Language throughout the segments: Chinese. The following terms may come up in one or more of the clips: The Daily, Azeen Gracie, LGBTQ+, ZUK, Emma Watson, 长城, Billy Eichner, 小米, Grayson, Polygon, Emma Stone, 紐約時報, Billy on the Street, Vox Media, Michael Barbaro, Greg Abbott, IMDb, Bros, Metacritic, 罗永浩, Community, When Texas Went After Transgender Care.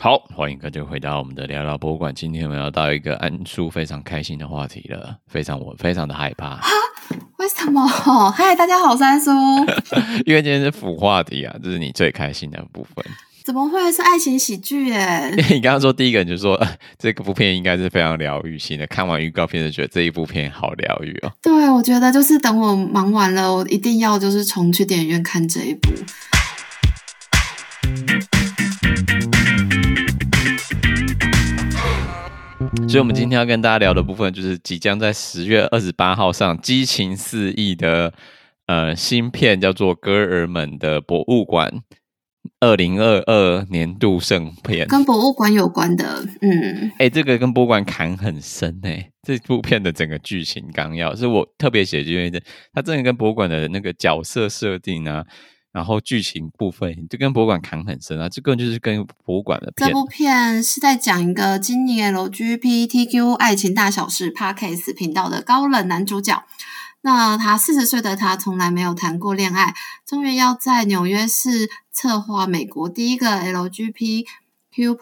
好，欢迎各位回到我们的聊聊博物馆。今天我们要到一个安叔非常开心的话题了，我非常的害怕啊！为什么？嗨，大家好，我是安叔。因为今天是腐话题啊，这是你最开心的部分。怎么会是爱情喜剧耶？你刚刚说第一个你就说这部片应该是非常疗愈性的，看完预告片就觉得这一部片好疗愈哦。对，我觉得就是等我忙完了，我一定要就是重去电影院看这一部。所以我们今天要跟大家聊的部分就是即将在10月28号上激情四溢的新片，叫做《哥儿们的博物馆》2022年度盛片，跟博物馆有关的。嗯，这个跟博物馆砍很深欸，这部片的整个剧情纲要是我特别写，因为它真的跟博物馆的那个角色设定啊，然后剧情部分就跟博物馆砍很深啊，这个就是跟博物馆的片。这部片是在讲一个经营 LGBTQ 爱情大小事 Podcast 频道的高冷男主角，那40岁的他从来没有谈过恋爱，终于要在纽约市策划美国第一个 LGBTQ+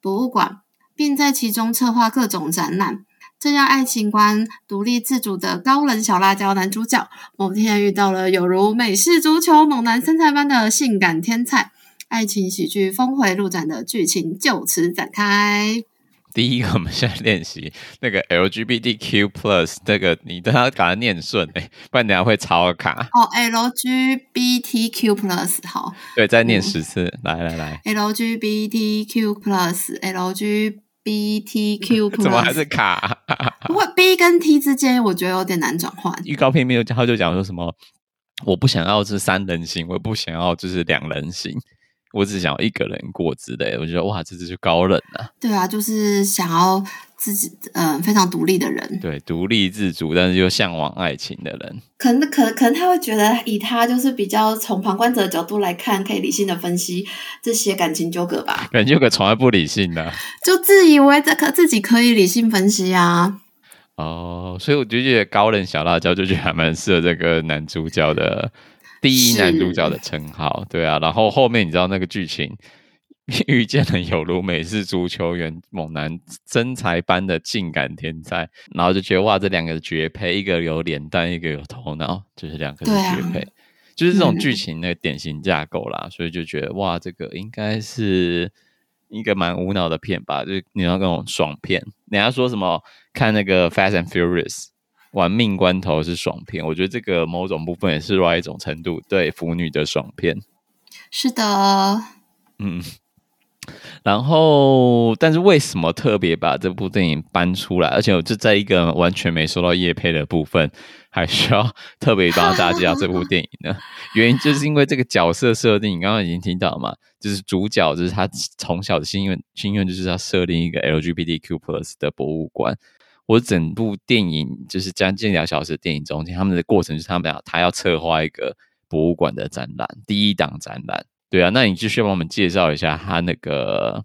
博物馆，并在其中策划各种展览。这让爱情观独立自主的高冷小辣椒男主角某天遇到了有如美式足球猛男身材般的性感天才，爱情喜剧峰回路转的剧情就此展开。第一个，我们现在练习那个 LGBTQ+ 这个，你都要把它念顺不然等一下会超卡哦。LGBTQ+ 好，对，再念10次、来 LGBTQ+， 怎么还是卡？不过 B 跟 T 之间我觉得有点难转换。预告片没有，他就讲说什么我不想要是三人行，我不想要就是两人行，我只想要一个人过之类的。我觉得哇，这就是高冷啊。对啊，就是想要自己非常独立的人，对，独立自主但是又向往爱情的人。可能他会觉得以他就是比较从旁观者的角度来看，可以理性的分析这些感情纠葛吧。感情纠葛从来不理性的，就自以为自己可以理性分析啊。哦，所以我就觉得高冷小辣椒就觉得还蛮适合这个男主角的第一男主角的称号。对啊，然后后面你知道那个剧情遇见了有如美式足球员猛男身材般的性感天才，然后就觉得哇，这两个绝配，一个有脸蛋，一个有头脑，就是两个是绝配，就是这种剧情的典型架构啦。所以就觉得哇，这个应该是一个蛮无脑的片吧，就是你要那种爽片。人家说什么看那个 Fast and Furious 玩命关头是爽片，我觉得这个某种部分也是另外一种程度对腐女的爽片。是的，嗯。然后但是为什么特别把这部电影搬出来，而且我就在一个完全没收到业配的部分还需要特别帮大家介绍这部电影呢？原因就是因为这个角色设定，你刚刚已经听到嘛，就是主角就是他从小的心愿就是要设定一个 LGBTQ+ 的博物馆。我整部电影就是将近2小时的电影中间，他们的过程就是他要策划一个博物馆的展览，第一档展览。对啊，那你继续帮我们介绍一下他那个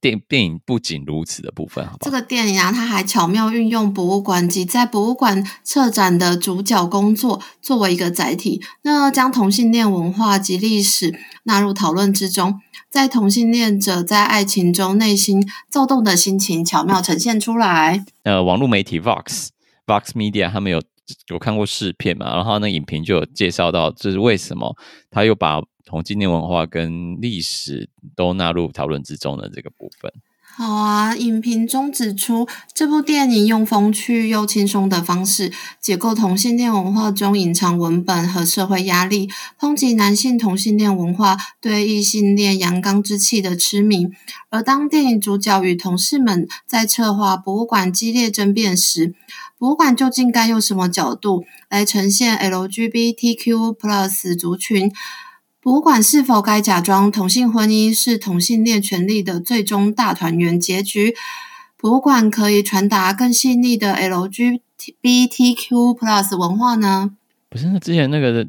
电影不仅如此的部分好不好？这个电影啊，他还巧妙运用博物馆及在博物馆策展的主角工作作为一个载体，那将同性恋文化及历史纳入讨论之中，在同性恋者在爱情中内心躁动的心情巧妙呈现出来。网络媒体 Vox Media 他们有看过试片嘛，然后那影评就有介绍到就是为什么他又把同性恋文化跟历史都纳入讨论之中的这个部分。好啊，影评中指出，这部电影用风趣又轻松的方式解构同性恋文化中隐藏文本和社会压力，抨击男性同性恋文化对异性恋阳刚之气的痴迷。而当电影主角与同事们在策划博物馆激烈争辩时，博物馆究竟该用什么角度来呈现 LGBTQ+ 族群？博物馆是否该假装同性婚姻是同性恋权利的最终大团圆结局？博物馆可以传达更细腻的 LGBTQ+ 文化呢？不是，那之前那个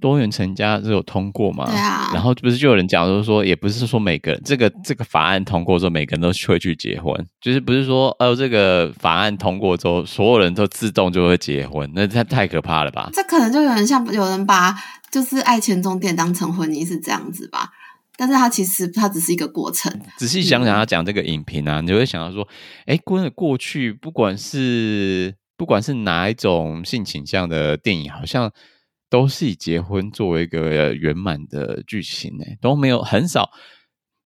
多元成家是有通过嘛？对啊。然后不是就有人讲说，也不是说每个人这个法案通过之后，每个人都会去结婚，就是不是说这个法案通过之后，所有人都自动就会结婚，那太可怕了吧？这可能就有人把就是爱情终点当成婚姻是这样子吧。但是它其实它只是一个过程。仔细想想他讲这个影评啊，你就会想到说哎，过去不管是哪一种性倾向的电影，好像都是以结婚作为一个圆满的剧情，都没有，很少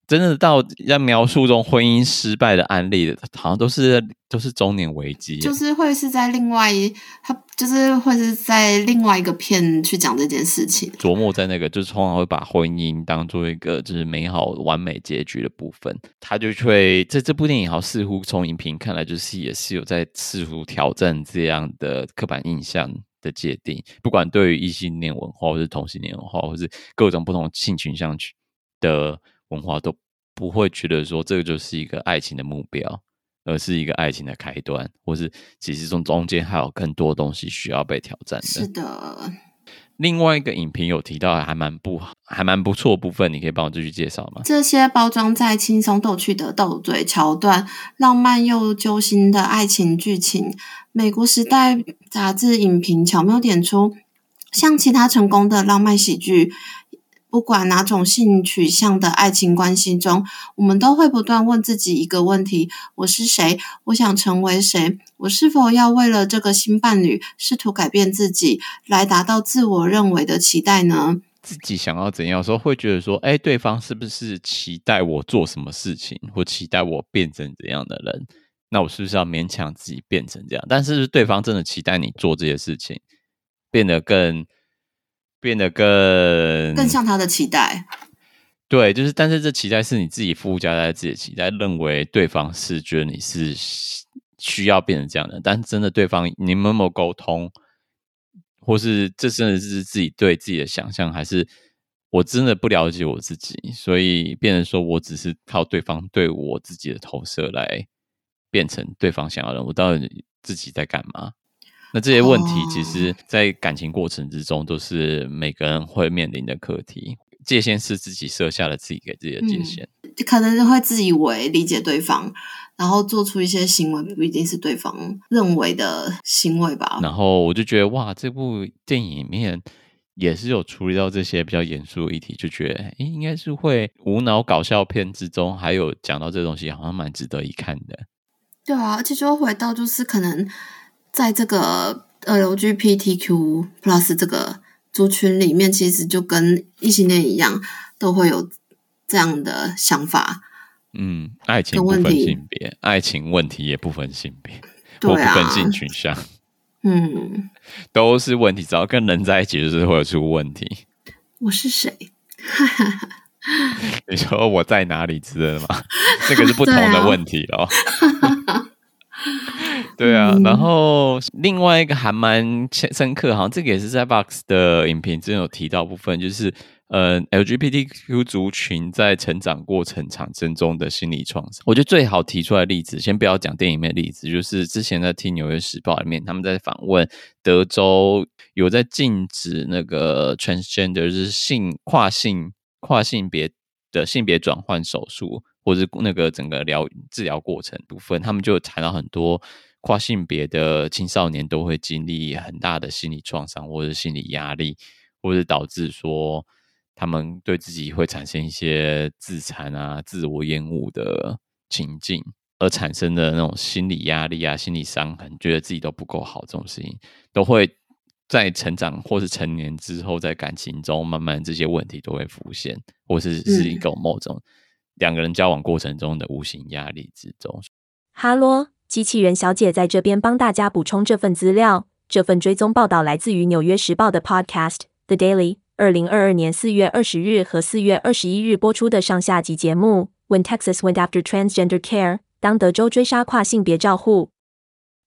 真的到要描述中婚姻失败的案例的，好像都是中年危机，就是会是在另外一，他就是会是在另外一个片去讲这件事情，琢磨在那个，就是通常会把婚姻当做一个就是美好完美结局的部分，他就会这部电影好似乎从影评看来就是也是有在试图挑战这样的刻板印象的界定，不管对于异性恋文化或是同性恋文化或是各种不同性倾向的文化，都不会觉得说这个就是一个爱情的目标，而是一个爱情的开端，或是其实中间还有更多东西需要被挑战的。是的。另外一个影评有提到还蛮不错的部分，你可以帮我继续介绍吗？这些包装在轻松逗趣的斗嘴桥段，浪漫又揪心的爱情剧情，美国时代杂志影评巧妙点出，像其他成功的浪漫喜剧，不管哪种性取向的爱情关系中，我们都会不断问自己一个问题：我是谁？我想成为谁？我是否要为了这个新伴侣试图改变自己，来达到自我认为的期待呢？自己想要怎样的时候，会觉得说哎，对方是不是期待我做什么事情，或期待我变成怎样的人，那我是不是要勉强自己变成这样？但是对方真的期待你做这些事情，变得更像他的期待，对，就是，但是这期待是你自己附加在自己的期待，认为对方是觉得你是需要变成这样的，但真的对方你们有没有沟通，或是这真的是自己对自己的想象，还是我真的不了解我自己，所以变成说我只是靠对方对我自己的投射来变成对方想要的，我到底自己在干嘛？那这些问题其实在感情过程之中都是每个人会面临的课题，界限是自己设下了，自己给自己的界限，可能会自以为理解对方，然后做出一些行为不一定是对方认为的行为吧。然后我就觉得哇，这部电影里面也是有处理到这些比较严肃的议题，就觉得应该是会无脑搞笑片之中还有讲到这东西，好像蛮值得一看的。对啊，而且就回到就是可能在这个 LGBTQ+ 这个族群里面，其实就跟异性恋一样，都会有这样的想法。嗯，爱情不分性别，爱情问题也不分性别，对啊，或不分性取向，嗯，都是问题。只要跟人在一起，就是会有出问题。我是谁？你说我在哪里之类的吗？这个是不同的问题咯。对啊，然后另外一个还蛮深刻，好像这个也是在 Vox 的影评之前有提到部分，就是LGBTQ 族群在成长过程产生中的心理创伤。我觉得最好提出来的例子，先不要讲电影里面的例子，就是之前在听《纽约时报》里面，他们在访问德州有在禁止那个 transgender， 就是跨性别的性别转换手术，或是那个整个治疗过程部分，他们就谈到很多跨性别的青少年都会经历很大的心理创伤，或者心理压力，或者导致说他们对自己会产生一些自残啊、自我厌恶的情境，而产生的那种心理压力啊、心理伤痕，觉得自己都不够好，这种事情都会在成长或是成年之后，在感情中慢慢这些问题都会浮现，或是一个某种两个人交往过程中的无形压力之中。哈啰，机器人小姐在这边帮大家补充这份资料。这份追踪报道来自于《纽约时报》的 Podcast The Daily 2022年4月20日和4月21日播出的上下集节目 When Texas Went After Transgender Care， 当德州追杀跨性别照护。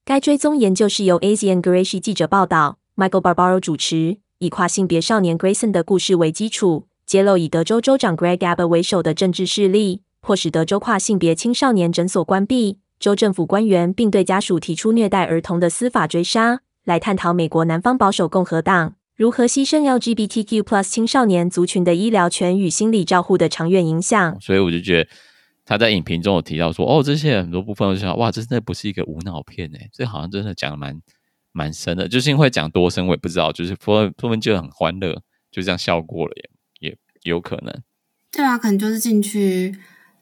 该追踪研究是由 Azeen Gracie 记者报道， Michael Barbaro 主持，以跨性别少年 Grayson 的故事为基础，揭露以德州州长 Greg Abbott 为首的政治势力，迫使德州跨性别青少年诊所关闭，州政府官员并对家属提出虐待儿童的司法追杀，来探讨美国南方保守共和党如何牺牲 LGBTQ+ 青少年族群的医疗权与心理照护的长远影响。所以我就觉得他在影评中有提到说，哦，这些很多部分我就想，哇，这真的不是一个无脑片耶，这好像真的讲得蛮深的，就是因为讲多深我也不知道，就是说不定就很欢乐，就这样笑过了也有可能。对啊，可能就是进去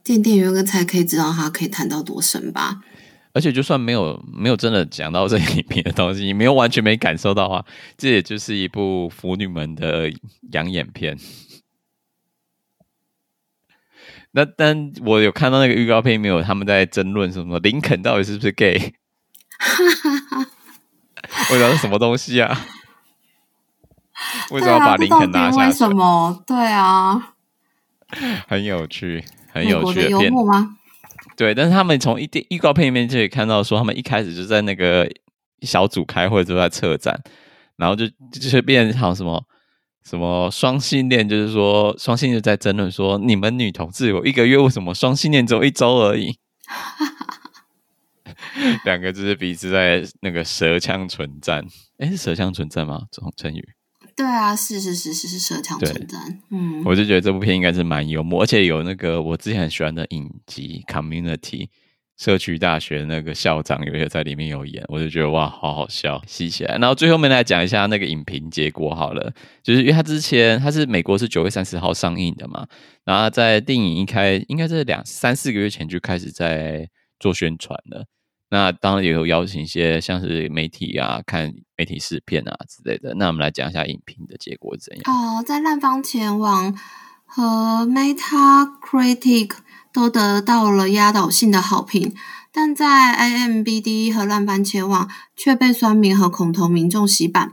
电影院才可以知道他可以谈到多深吧。而且就算没有真的讲到这里面的东西，你没有完全没感受到的话，这也就是一部腐女们的养眼片。那但我有看到那个预告片，没有他们在争论什么林肯到底是不是 gay， 我讲什么东西啊？为什么要把林肯拿下来？为什么？对啊，很有趣，很有趣的片。美国的幽默吗？对，但是他们从预告片里面就可以看到，说他们一开始就在那个小组开会，就在策展，然后就变成好什么。什么双性恋，就是说双性恋在争论说你们女同志有一个月，为什么双性恋只有一周而已？两个就是彼此在那个舌枪唇战。诶，是舌枪唇战吗？这种成语？对啊，是舌枪唇战。嗯，我就觉得这部片应该是蛮幽默，而且有那个我之前很喜欢的影集 Community 社区大学那个校长有些在里面有演，我就觉得哇好好笑，吸起来。然后最后面来讲一下那个影评结果好了，就是因为他之前他是美国是9月30号上映的嘛，然后在电影一开应该是3-4 个月前就开始在做宣传了，那当然也有邀请一些像是媒体啊看媒体试片啊之类的。那我们来讲一下影评的结果怎样在烂番茄网和 Metacritic都得到了压倒性的好评，但在 IMDb 和烂番茄网却被酸民和恐同民众洗版，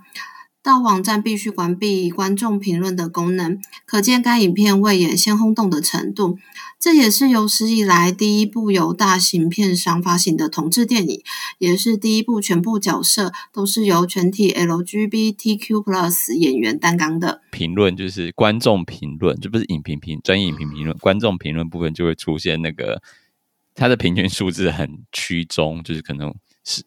到网站必须关闭观众评论的功能，可见该影片未演先轰动的程度。这也是有史以来第一部由大型片商发行的同志电影，也是第一部全部角色都是由全体 LGBTQ+ 演员担纲的。评论就是观众评论，就不是影评专业影评评论，观众评论部分就会出现那个它的平均数字很趋中，就是可能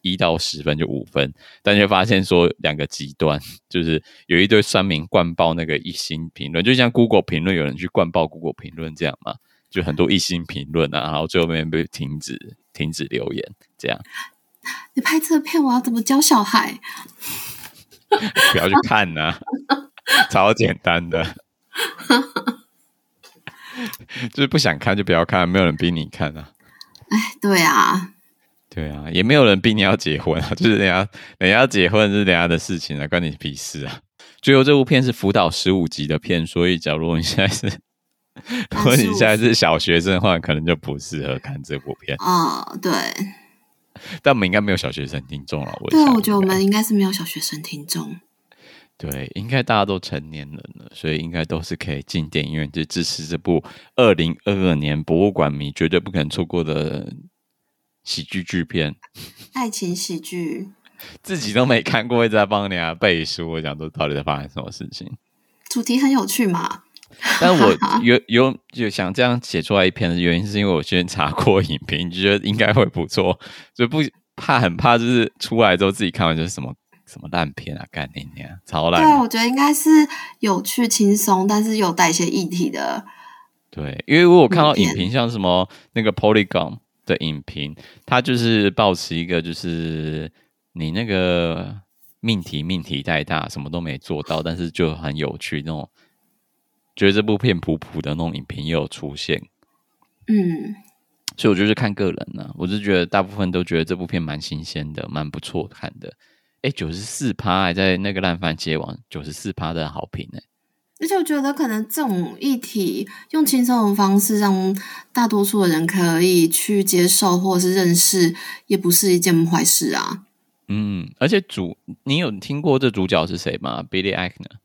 1到10分就5分，但就发现说两个极端，就是有一堆酸民灌爆那个一星评论，就像 Google 评论有人去灌爆 Google 评论这样嘛，就很多一星评论啊，然后最后面被停止留言这样。你拍这片我要怎么教小孩？不要去看啊超简单的就是不想看就不要看，没有人逼你看啊。哎，对啊，也没有人逼你要结婚啊，就是人家要结婚是人家的事情啊，关你屁事啊。最后这部片是辅导15集的片，所以假如你现在是小学生的话，可能就不适合看这部片啊。对，但我们应该没有小学生听众了。对，我觉得我们应该是没有小学生听众。对，应该大家都成年人了，所以应该都是可以进电影院去支持这部2022年博物馆迷绝对不可能错过的喜剧巨片，爱情喜剧，自己都没看过，一直在帮人家背书。我想说，到底在发生什么事情？主题很有趣嘛。但我有想这样写出来一篇的原因，是因为我先查过影评，觉得应该会不错，就不怕很怕，就是出来之后自己看完就是什么什么烂片啊，干你娘，超烂。对，我觉得应该是有趣、轻松，但是有带一些议题的。对，因为我看到影评，像什么那个 Polygon。的影评，他就是抱持一个就是你那个命题太大，什么都没做到，但是就很有趣那种，觉得这部片普普的那种影评也有出现。嗯，所以我就是看个人啊，我就觉得大部分都觉得这部片蛮新鲜的，蛮不错看的。94%还在那个烂番茄网94%的好评。而且我觉得可能这种议题用轻松的方式让大多数的人可以去接受或是认识，也不是一件坏事啊。嗯，而且你有听过这主角是谁吗？ Billy Eichner。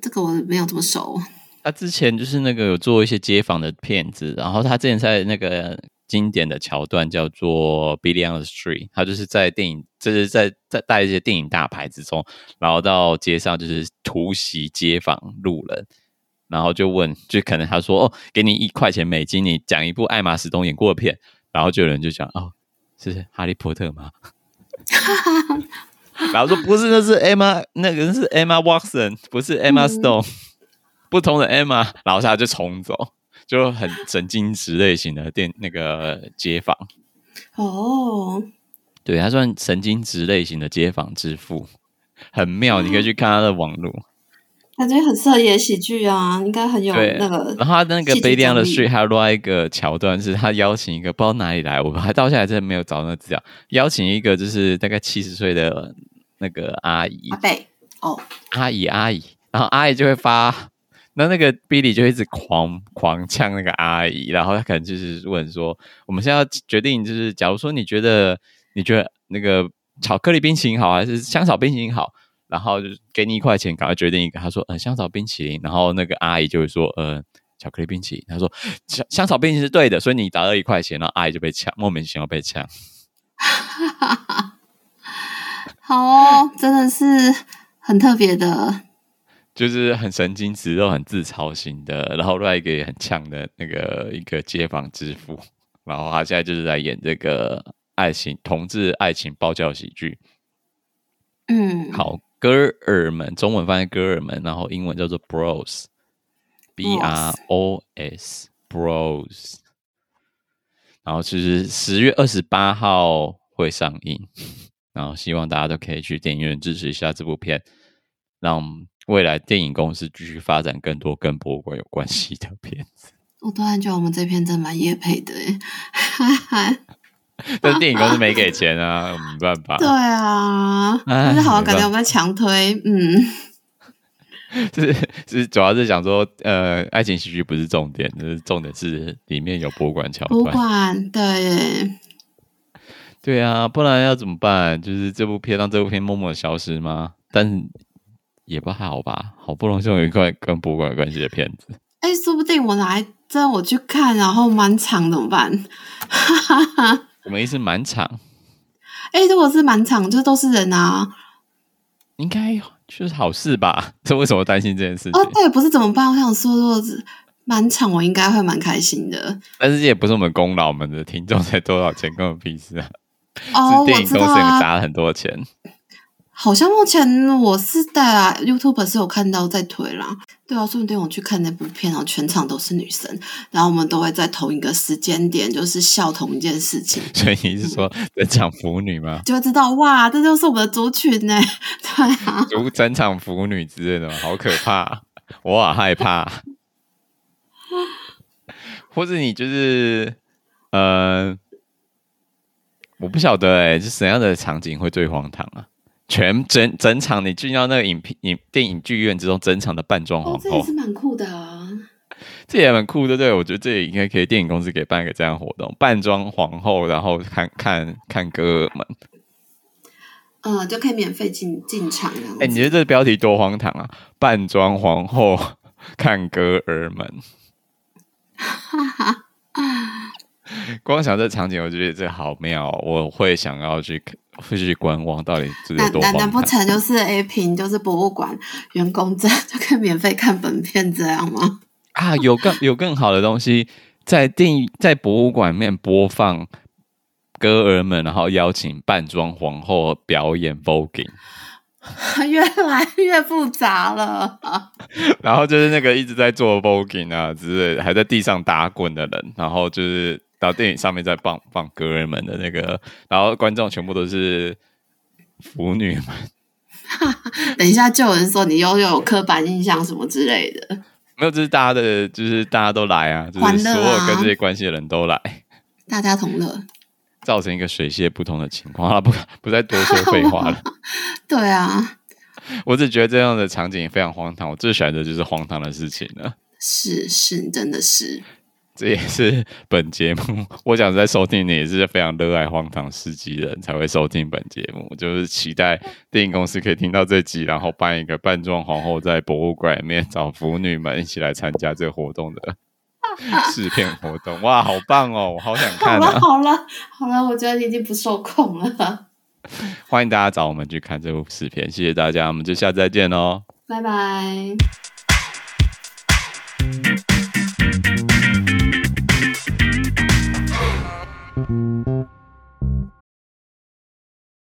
这个我没有这么熟。他之前就是那个有做一些街访的片子，然后他之前在那个经典的桥段叫做 Billy on the Street， 他就是在电影就是在带一些电影大牌之中，然后到街上就是突袭街访路人，然后就问，就可能他说给你$1美金，你讲一部艾玛史东演过的片，然后就有人就讲是哈利波特吗？然后说不是，那是 Emma， 那个是 Emma Watson， 不是 Emma Stone，不同的 Emma， 然后他就冲走。就很神经质类型的那个街访对，他算神经质类型的街访之父，很妙。你可以去看他的网路感觉很适合演喜剧啊，应该很有那个。然后他那个 Billy on the Street 还有另外一个桥段是他邀请一个不知道哪里来，我还到现在真的没有找那个资料，邀请一个就是大概70岁的那个阿姨阿伯哦，阿姨，然后阿姨就会发，那个 Billy 就一直狂呛那个阿姨，然后他可能就是问说，我们现在要决定就是假如说你觉得那个巧克力冰淇淋好还是香草冰淇淋好，然后就给你1块钱赶快决定一个，他说香草冰淇淋，然后那个阿姨就会说巧克力冰淇淋，他说香草冰淇淋是对的，所以你打了1块钱，然后阿姨就被呛，莫名其妙被呛。好哦，真的是很特别的，就是很神经质又很自嘲型的，然后另外一个也很呛的那个一个街坊之父，然后他现在就是来演这个爱情同志爱情爆笑喜剧。嗯，好，哥尔们，中文翻译哥尔们，然后英文叫做 Bros， BROS Bros， 然后就是10月28号会上映，然后希望大家都可以去电影院支持一下这部片，让未来电影公司继续发展更多跟博物馆有关系的片子。我突然觉得我们这片真蛮业配的耶，但电影公司没给钱啊，没办法。对啊，但是好像感觉我们强推，是主要是想说，爱情喜剧不是重点，就是重点是里面有博物馆桥段。博物馆，对。对啊，不然要怎么办？就是这部片让这部片默默消失吗？但也不好吧，好不容易有一块跟博物馆有关系的片子。哎，说不定我来这我去看，然后满场怎么办？我们意思满场？哎，如果是满场，就都是人啊，应该就是好事吧？这为什么担心这件事情？哦，对，不是怎么办？我想说，如果是满场，我应该会蛮开心的。但是也不是我们功劳，我们的听众才多少钱，跟我屁事啊！哦，电影公司砸了很多钱。好像目前我是在 YouTube 是有看到在推啦，对啊，说不定我去看那部片，然后全场都是女生，然后我们都会在同一个时间点，就是笑同一件事情。所以你是说在讲腐女吗？就会知道哇，这就是我们的族群呢，对啊，整场腐女之类的，好可怕，我好害怕。或者你就是我不晓得是怎样的场景会最荒唐啊？整场你进到那个电影剧院之中，整场的扮装皇后，这也是蛮酷的啊，这也蛮酷的，对，我觉得这也应该可以，电影公司可以办一个这样的活动，扮装皇后，然后看哥们，就可以免费进场。哎，你觉得这标题多荒唐啊！扮装皇后看哥儿们，哈哈啊！光想这场景，我觉得这好妙，我会想要去观望，到底是多荒唐？难不成就是 A 评，就是博物馆员工证就可以免费看本片这样吗？啊，有更好的东西在博物馆面播放歌儿们，然后邀请扮装皇后表演 voguing。越来越复杂了，然后就是那个一直在做 voguing 啊之类，还在地上打滚的人，然后就是到电影上面在放哥儿们的那个，然后观众全部都是腐女们。等一下就有人说你又有刻板印象什么之类的，没有，就是大家都来啊，就是所有跟这些关系的人都来，大家同乐。造成一个水泄不通的情况，不再多说废话了。对啊，我只觉得这样的场景也非常荒唐，我最喜欢的就是荒唐的事情了。是，真的是。这也是本节目，我想在收听你也是非常热爱荒唐事迹的人才会收听本节目，就是期待电影公司可以听到这集，然后办一个扮装皇后在博物馆里面找腐女们一起来参加这个活动的。试片活动，哇，好棒哦！我好想看啊。好了，我觉得你已经不受控了。欢迎大家找我们去看这部试片，谢谢大家，我们就下次再见哦，拜拜。